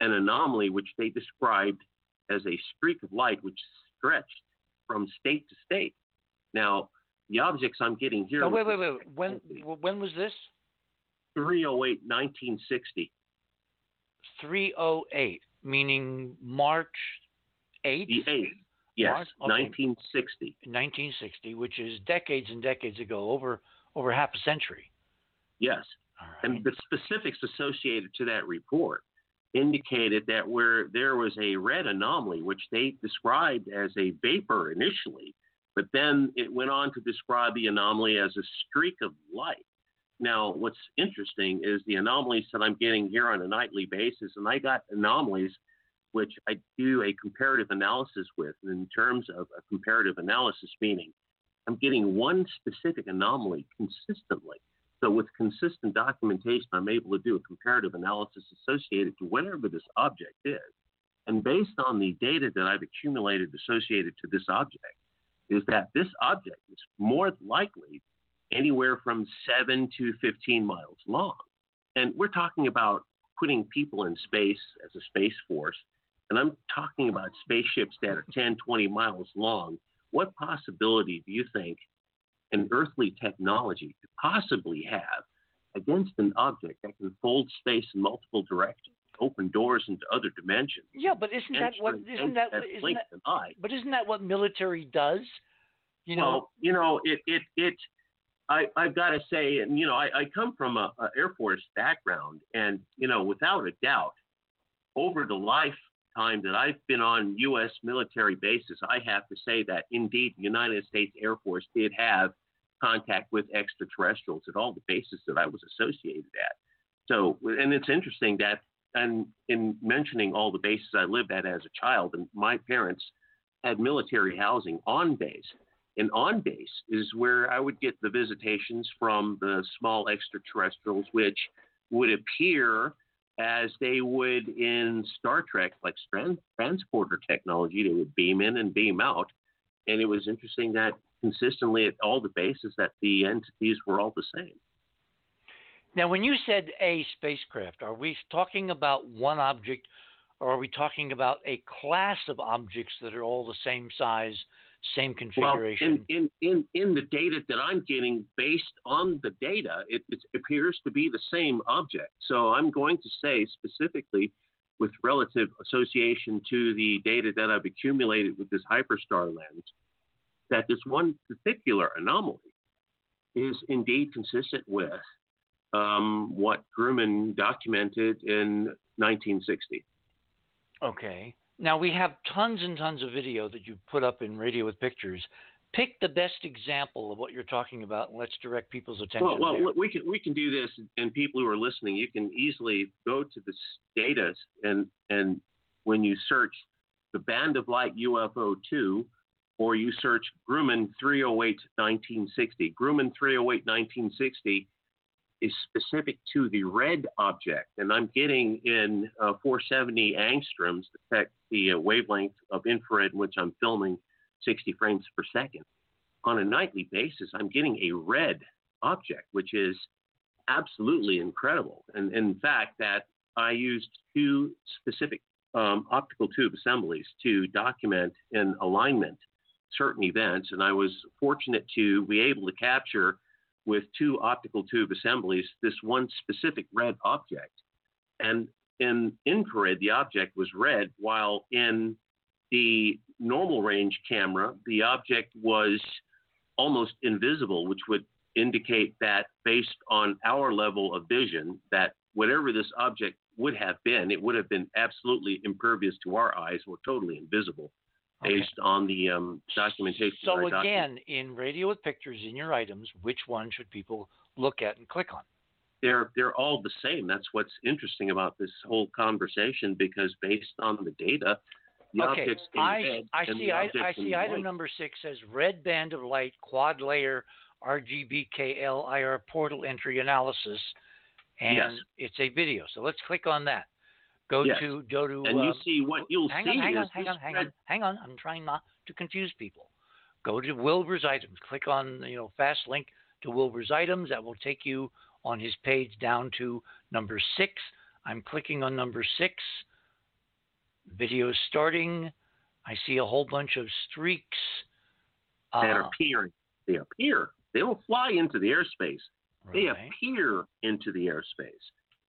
an anomaly which they described as a streak of light which stretched from state to state. Now, the objects I'm getting here... Oh, wait, wait, wait. When, when was this? three oh eight nineteen sixty. three oh eight, meaning March eighth? The eighth. Yes, okay. nineteen sixty. nineteen sixty, which is decades and decades ago, over over half a century. Yes. All right. And the specifics associated to that report indicated that where there was a red anomaly, which they described as a vapor initially, but then it went on to describe the anomaly as a streak of light. Now, what's interesting is the anomalies that I'm getting here on a nightly basis, and I got anomalies which I do a comparative analysis with. And in terms of a comparative analysis, meaning I'm getting one specific anomaly consistently. So with consistent documentation, I'm able to do a comparative analysis associated to whatever this object is. And based on the data that I've accumulated associated to this object, is that this object is more likely anywhere from seven to fifteen miles long. And we're talking about putting people in space as a space force, and I'm talking about spaceships that are ten, twenty miles long. What possibility do you think an earthly technology could possibly have against an object that can fold space in multiple directions, open doors into other dimensions? Yeah, but isn't that what isn't that, isn't that but isn't that what military does? You know, well, you know, it it it. I, I've got to say, and you know, I, I come from a, a Air Force background, and you know, without a doubt, over the lifetime that I've been on U S military bases, I have to say that indeed the United States Air Force did have contact with extraterrestrials at all the bases that I was associated at. So, and it's interesting that, and in mentioning all the bases I lived at as a child, and my parents had military housing on base. And on base is where I would get the visitations from the small extraterrestrials, which would appear as they would in Star Trek, like trans- transporter technology. They would beam in and beam out. And it was interesting that consistently at all the bases that the entities were all the same. Now, when you said a spacecraft, are we talking about one object, or are we talking about a class of objects that are all the same size, same configuration? Well, in, in, in, in the data that I'm getting, based on the data, it, it appears to be the same object. So I'm going to say specifically with relative association to the data that I've accumulated with this hyperstar lens, that this one particular anomaly is indeed consistent with um, what Grumman documented in nineteen sixty. Okay. Now, we have tons and tons of video that you put up in Radio with Pictures. Pick the best example of what you're talking about, and let's direct people's attention. Well, well we can we can do this, and people who are listening, you can easily go to the data, and and when you search the band of light U F O two, or you search Grumman three oh eight nineteen sixty, Grumman three oh eight nineteen sixty is specific to the red object, and I'm getting in uh, four seventy angstroms, detect the uh, wavelength of infrared in which I'm filming sixty frames per second. On a nightly basis, I'm getting a red object, which is absolutely incredible. And, and in fact, that I used two specific um, optical tube assemblies to document in alignment certain events, and I was fortunate to be able to capture with two optical tube assemblies this one specific red object. And in infrared, the object was red, while in the normal range camera, the object was almost invisible, which would indicate that based on our level of vision, that whatever this object would have been, it would have been absolutely impervious to our eyes or totally invisible. Okay. Based on the um, documentation. So again, in Radio with Pictures, in your items, which one should people look at and click on? They're they're all the same. That's what's interesting about this whole conversation, because based on the data, the okay. objects in I, red I and see, the objects I, I see item white. Number six says red band of light, quad layer, R G B K L I R portal entry analysis, and yes. it's a video. So let's click on that. Go yes. to go to and um, you see what you'll hang see. On, hang on, hang on, hang on, hang on. I'm trying not to confuse people. Go to Wilbur's items. Click on you know fast link to Wilbur's items. That will take you on his page down to number six. I'm clicking on number six. Video starting. I see a whole bunch of streaks uh, that appear. They appear. They don't fly into the airspace. Right. They appear into the airspace,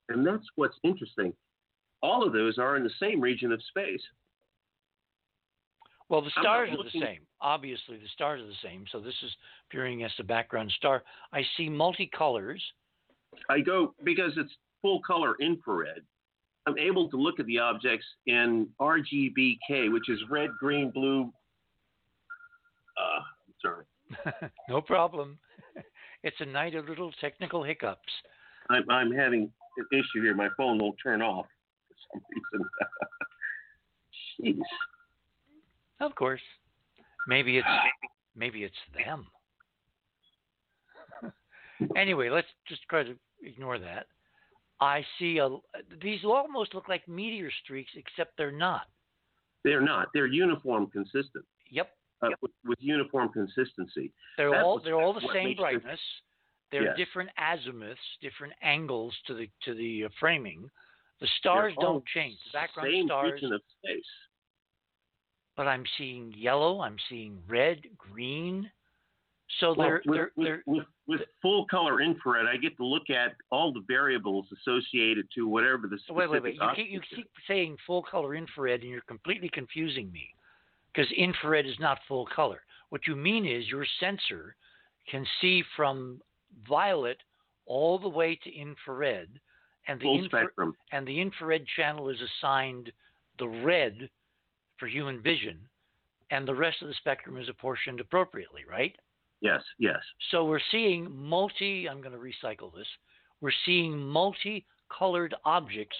and that's what's interesting. All of those are in the same region of space. Well, the stars are the same. Obviously, the stars are the same. So this is appearing as the background star. I see multicolors. I go, because it's full color infrared, I'm able to look at the objects in R G B K, which is red, green, blue. Uh, I'm sorry. No problem. It's a night of little technical hiccups. I'm, I'm having an issue here. My phone won't turn off. Some reason. Jeez. Of course. Maybe it's maybe it's them. Anyway, let's just try to ignore that. I see a these almost look like meteor streaks, except they're not. They're not. They're uniform consistent. Yep. Uh, yep. With, with uniform consistency. They're that all was, they're all the same brightness. They're yes. different azimuths, different angles to the to the uh, framing. The stars don't change. The background same stars. Same region of space. But I'm seeing yellow. I'm seeing red, green. So well, they're, with, they're, with, they're with, with full color infrared, I get to look at all the variables associated to whatever the specific. Wait, wait, wait! You keep, you keep saying full color infrared, and you're completely confusing me, because infrared is not full color. What you mean is your sensor can see from violet all the way to infrared. And the, Full infra- spectrum. and the infrared channel is assigned the red for human vision, and the rest of the spectrum is apportioned appropriately, right? Yes, yes. So we're seeing multi – I'm going to recycle this. We're seeing multi-colored objects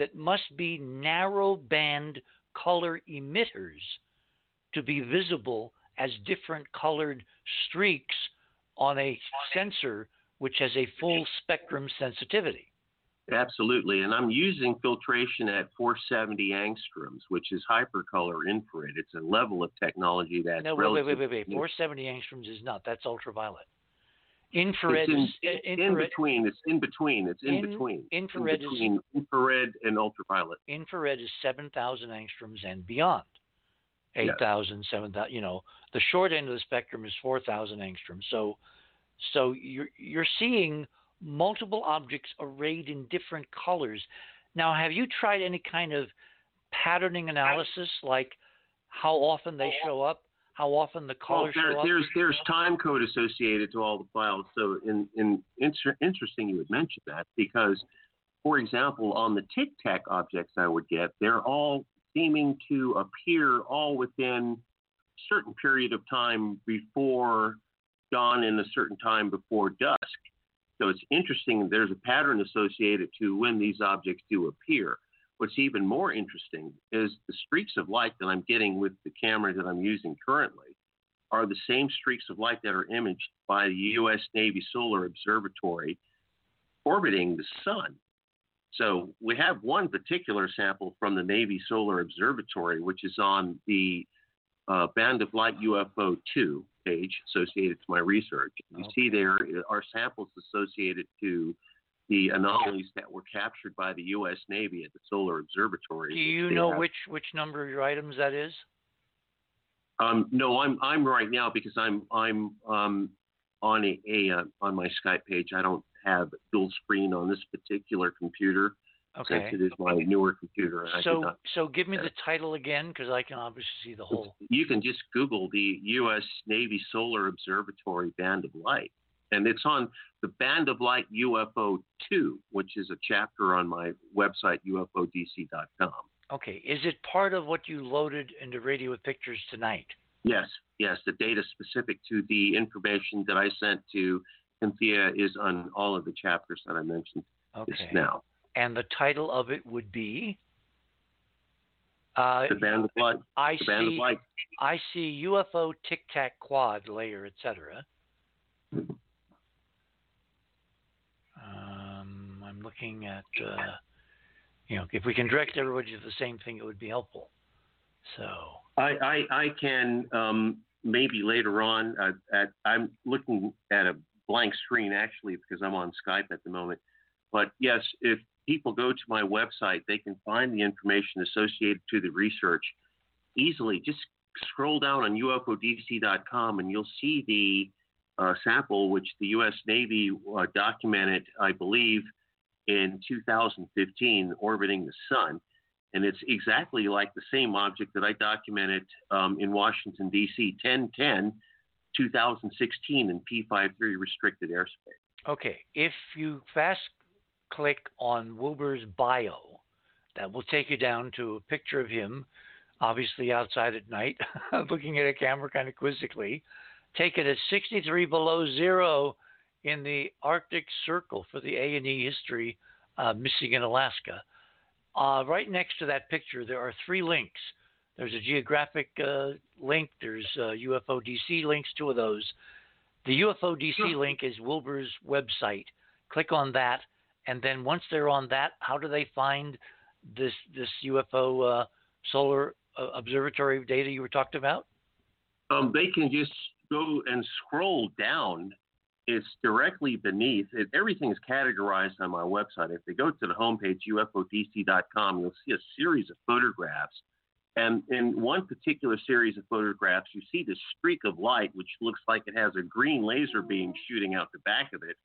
that must be narrow-band color emitters to be visible as different colored streaks on a sensor which has a full spectrum sensitivity. Absolutely, and I'm using filtration at four seventy angstroms, which is hypercolor infrared. It's a level of technology that's no, wait, wait, wait, wait, wait. four seventy angstroms is not. That's ultraviolet. Infrared is in, in, infrared, in between. It's in between. It's in, in between. Infrared in between is infrared and ultraviolet. Infrared is seven thousand angstroms and beyond. eight thousand, yes. seven thousand. You know, the short end of the spectrum is four thousand angstroms. So, so you're you're seeing multiple objects arrayed in different colors. Now, have you tried any kind of patterning analysis, like how often they show up, how often the colors well, there, show up? There's there's time code associated to all the files. So, in, in inter, interesting you would mention that, because, for example, on the Tic Tac objects I would get, they're all seeming to appear all within a certain period of time before dawn and a certain time before dusk. So it's interesting, there's a pattern associated to when these objects do appear. What's even more interesting is the streaks of light that I'm getting with the camera that I'm using currently are the same streaks of light that are imaged by the U S Navy Solar Observatory orbiting the sun. So we have one particular sample from the Navy Solar Observatory, which is on the uh, Band of Light U F O two page associated to my research. You okay. see there are samples associated to the anomalies that were captured by the U S Navy at the Solar Observatory. Do you know have. which which number of your items that is? Um, no, I'm I'm right now because I'm I'm um, on a, a uh, on my Skype page. I don't have dual screen on this particular computer. Okay. Since it is my newer computer. And so I not so give me the title again, because I can obviously see the whole. You can just Google the U S Navy Solar Observatory Band of Light. And it's on the Band of Light U F O two, which is a chapter on my website, U F O D C dot com. Okay. Is it part of what you loaded into Radio with Pictures tonight? Yes. Yes. The data specific to the information that I sent to Cynthia is on all of the chapters that I mentioned okay. just now. And the title of it would be? Uh, the Band of Light. I, the see, Band of Light. I see U F O Tic Tac Quad Layer, et cetera. Um, I'm looking at, uh, you know, if we can direct everybody to the same thing, it would be helpful. So I, I, I can um, maybe later on. Uh, at, I'm looking at a blank screen actually because I'm on Skype at the moment. But yes, if people go to my website, they can find the information associated to the research easily. Just scroll down on U F O D C dot com and you'll see the Uh, sample, which the U S Navy uh, documented, I believe, in two thousand fifteen, orbiting the sun. And it's exactly like the same object that I documented um, in Washington, D C, ten ten, two thousand sixteen, in P fifty-three restricted airspace. Okay. If you fast click on Wilbur's bio, that will take you down to a picture of him, obviously outside at night, looking at a camera kind of quizzically. Take it at sixty-three below zero in the Arctic Circle for the A and E history uh, missing in Alaska. Uh, right next to that picture, there are three links. There's a geographic uh, link. There's uh, U F O D C links, two of those. The U F O D C link is Wilbur's website. Click on that, and then once they're on that, how do they find this, this U F O uh, solar uh, observatory data you were talking about? Um, they can just go and scroll down. It's directly beneath it. Everything is categorized on my website. If they go to the homepage, U F O D C dot com, you'll see a series of photographs. And in one particular series of photographs, you see this streak of light, which looks like it has a green laser beam shooting out the back of it,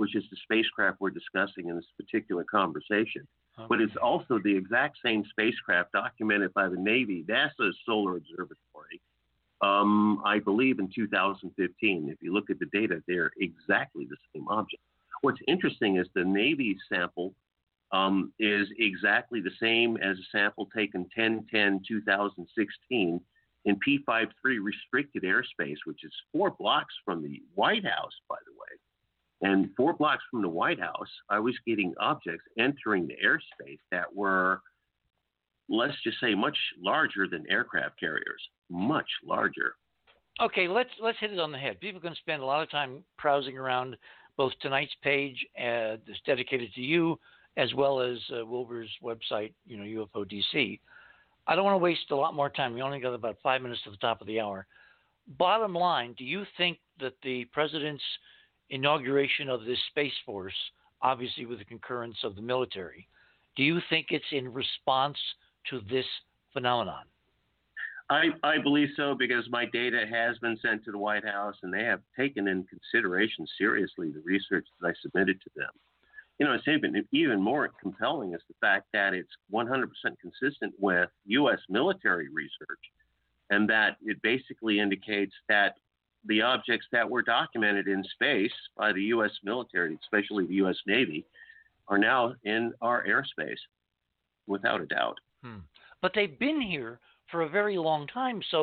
which is the spacecraft we're discussing in this particular conversation. Okay. But it's also the exact same spacecraft documented by the Navy, NASA's Solar Observatory, Um, I believe in two thousand fifteen. If you look at the data, they're exactly the same object. What's interesting is the Navy sample um, is exactly the same as a sample taken ten ten two thousand sixteen in P fifty-three restricted airspace, which is four blocks from the White House, by the way. And four blocks from the White House, I was getting objects entering the airspace that were, let's just say, much larger than aircraft carriers, much larger. Okay, let's let's hit it on the head. People can spend a lot of time browsing around both tonight's page uh, that's dedicated to you as well as uh, Wilbur's website, you know, U F O D C. I don't want to waste a lot more time. We only got about five minutes to the top of the hour. Bottom line, do you think that the president's inauguration of this Space Force, obviously with the concurrence of the military, do you think it's in response to this phenomenon? I, I believe so, because my data has been sent to the White House and they have taken in consideration seriously the research that I submitted to them. You know, it's even, even more compelling is the fact that it's one hundred percent consistent with U S military research, and that it basically indicates that the objects that were documented in space by the U S military, especially the U S Navy, are now in our airspace, without a doubt. Hmm. But they've been here for a very long time, so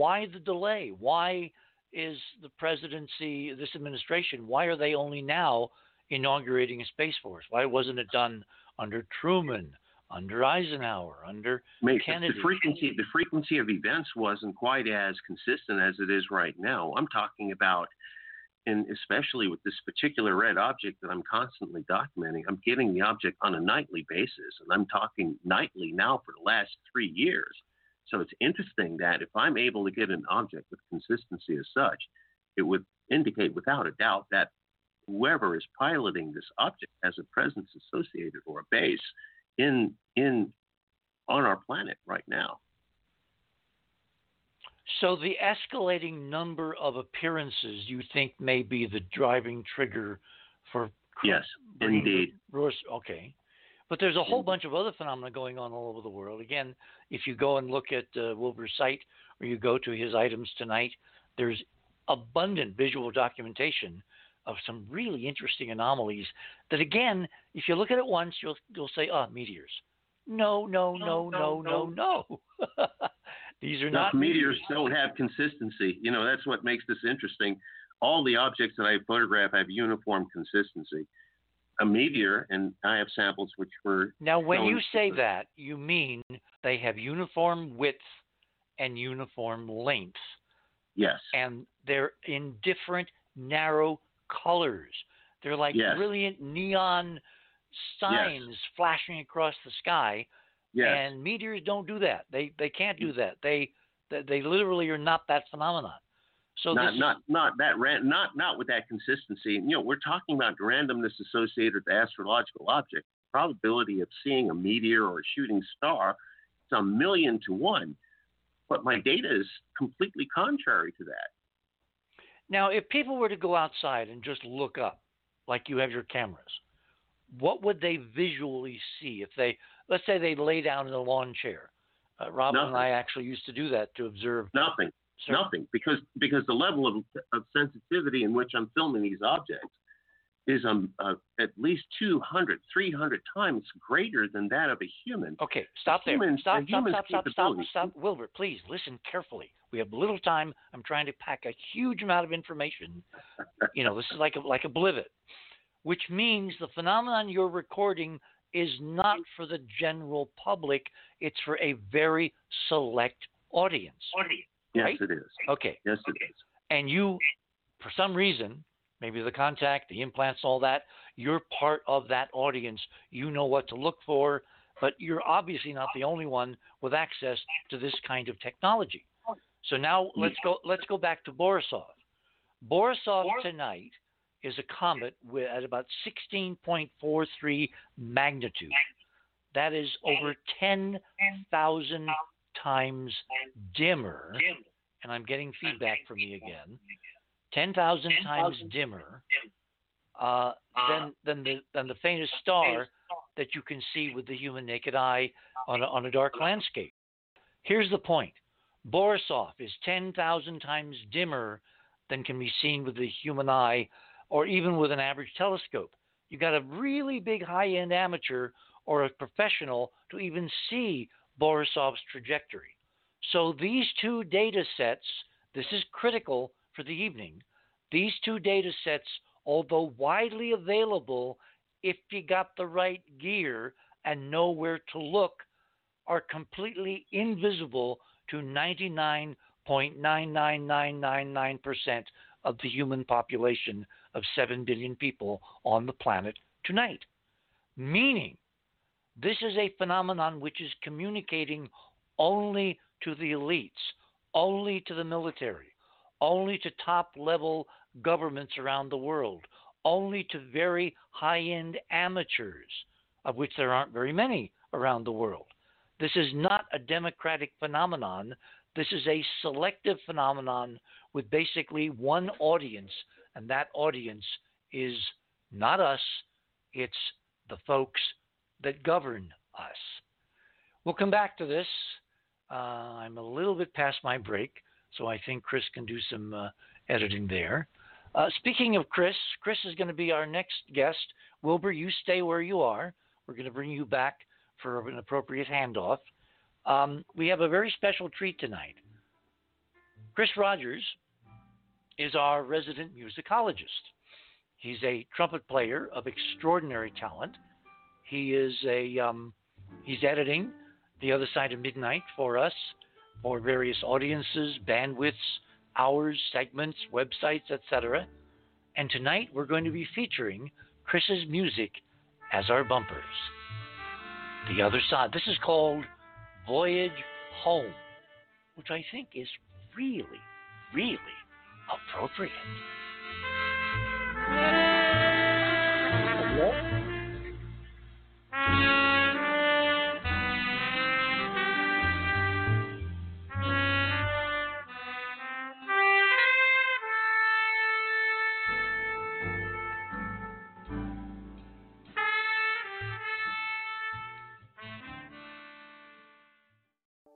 why the delay? Why is the presidency, this administration, why are they only now inaugurating a Space Force? Why wasn't it done under Truman, under Eisenhower, under Mate, Kennedy? The frequency, the frequency of events wasn't quite as consistent as it is right now. I'm talking about and especially with this particular red object that I'm constantly documenting, I'm getting the object on a nightly basis, and I'm talking nightly now for the last three years. So it's interesting that if I'm able to get an object with consistency as such, it would indicate without a doubt that whoever is piloting this object has a presence associated or a base in in on our planet right now. So the escalating number of appearances you think may be the driving trigger for... Yes, indeed. Okay. But there's a whole bunch of other phenomena going on all over the world. Again, if you go and look at uh, Wilbur's site or you go to his items tonight, there's abundant visual documentation of some really interesting anomalies that, again, if you look at it once, you'll you'll say, ah, oh, meteors. No, no, no, no, no, no. no. These are not meteors. Meteors don't have consistency. You know, that's what makes this interesting. All the objects that I photograph have uniform consistency. A meteor, and I have samples which were... Now, when you say the, that, you mean they have uniform width and uniform length. Yes. And they're in different narrow colors. They're like yes. brilliant neon signs yes. flashing across the sky. Yes. And meteors don't do that. They they can't do that. They they, they literally are not that phenomenon. So not this, not not that ran, not not with that consistency. And, you know, we're talking about randomness associated with the astrological object. Probability of seeing a meteor or a shooting star is a million to one. But my data is completely contrary to that. Now, if people were to go outside and just look up, like you have your cameras, what would they visually see if they, let's say they lay down in a lawn chair? Uh, Robin Nothing. and I actually used to do that to observe. Nothing. Certain... Nothing. Because because the level of, of sensitivity in which I'm filming these objects is um, uh, at least two hundred, three hundred times greater than that of a human. Okay, stop the there. Humans, stop, the stop, stop, stop, stop, stop. Wilbur, please listen carefully. We have little time. I'm trying to pack a huge amount of information. You know, this is like a, like a blivet, which means the phenomenon you're recording is not for the general public. It's for a very select audience. Audience. Right? Yes, it is. Okay. Yes, it is. And you, for some reason... Maybe the contact, the implants, all that. You're part of that audience. You know what to look for, but you're obviously not the only one with access to this kind of technology. So now let's go. Let's go back to Borisov. Borisov tonight is a comet with, at about sixteen point four three magnitude. That is over ten thousand times dimmer. And I'm getting feedback from me again. ten thousand times dimmer uh, than, than, the, than the faintest star that you can see with the human naked eye on a, on a dark landscape. Here's the point. Borisov is ten thousand times dimmer than can be seen with the human eye or even with an average telescope. You've got a really big high-end amateur or a professional to even see Borisov's trajectory. So these two data sets, this is critical for the evening. These two data sets, although widely available, if you got the right gear and know where to look, are completely invisible to ninety-nine point nine nine nine nine nine percent of the human population of seven billion people on the planet tonight. Meaning, this is a phenomenon which is communicating only to the elites, only to the military, only to top-level governments around the world, only to very high-end amateurs, of which there aren't very many around the world. This is not a democratic phenomenon. This is a selective phenomenon with basically one audience, and that audience is not us. It's the folks that govern us. We'll come back to this. Uh, I'm a little bit past my break. So I think Chris can do some uh, editing there. Uh, speaking of Chris, Chris is going to be our next guest. Wilbur, you stay where you are. We're going to bring you back for an appropriate handoff. Um, we have a very special treat tonight. Chris Rogers is our resident musicologist. He's a trumpet player of extraordinary talent. He is a um, he's editing The Other Side of Midnight for us, for various audiences, bandwidths, hours, segments, websites, et cetera. and tonight we're going to be featuring Chris's music as our bumpers. The Other Side. This is called Voyage Home, which I think is really, really appropriate. Hello?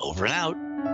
Over and out.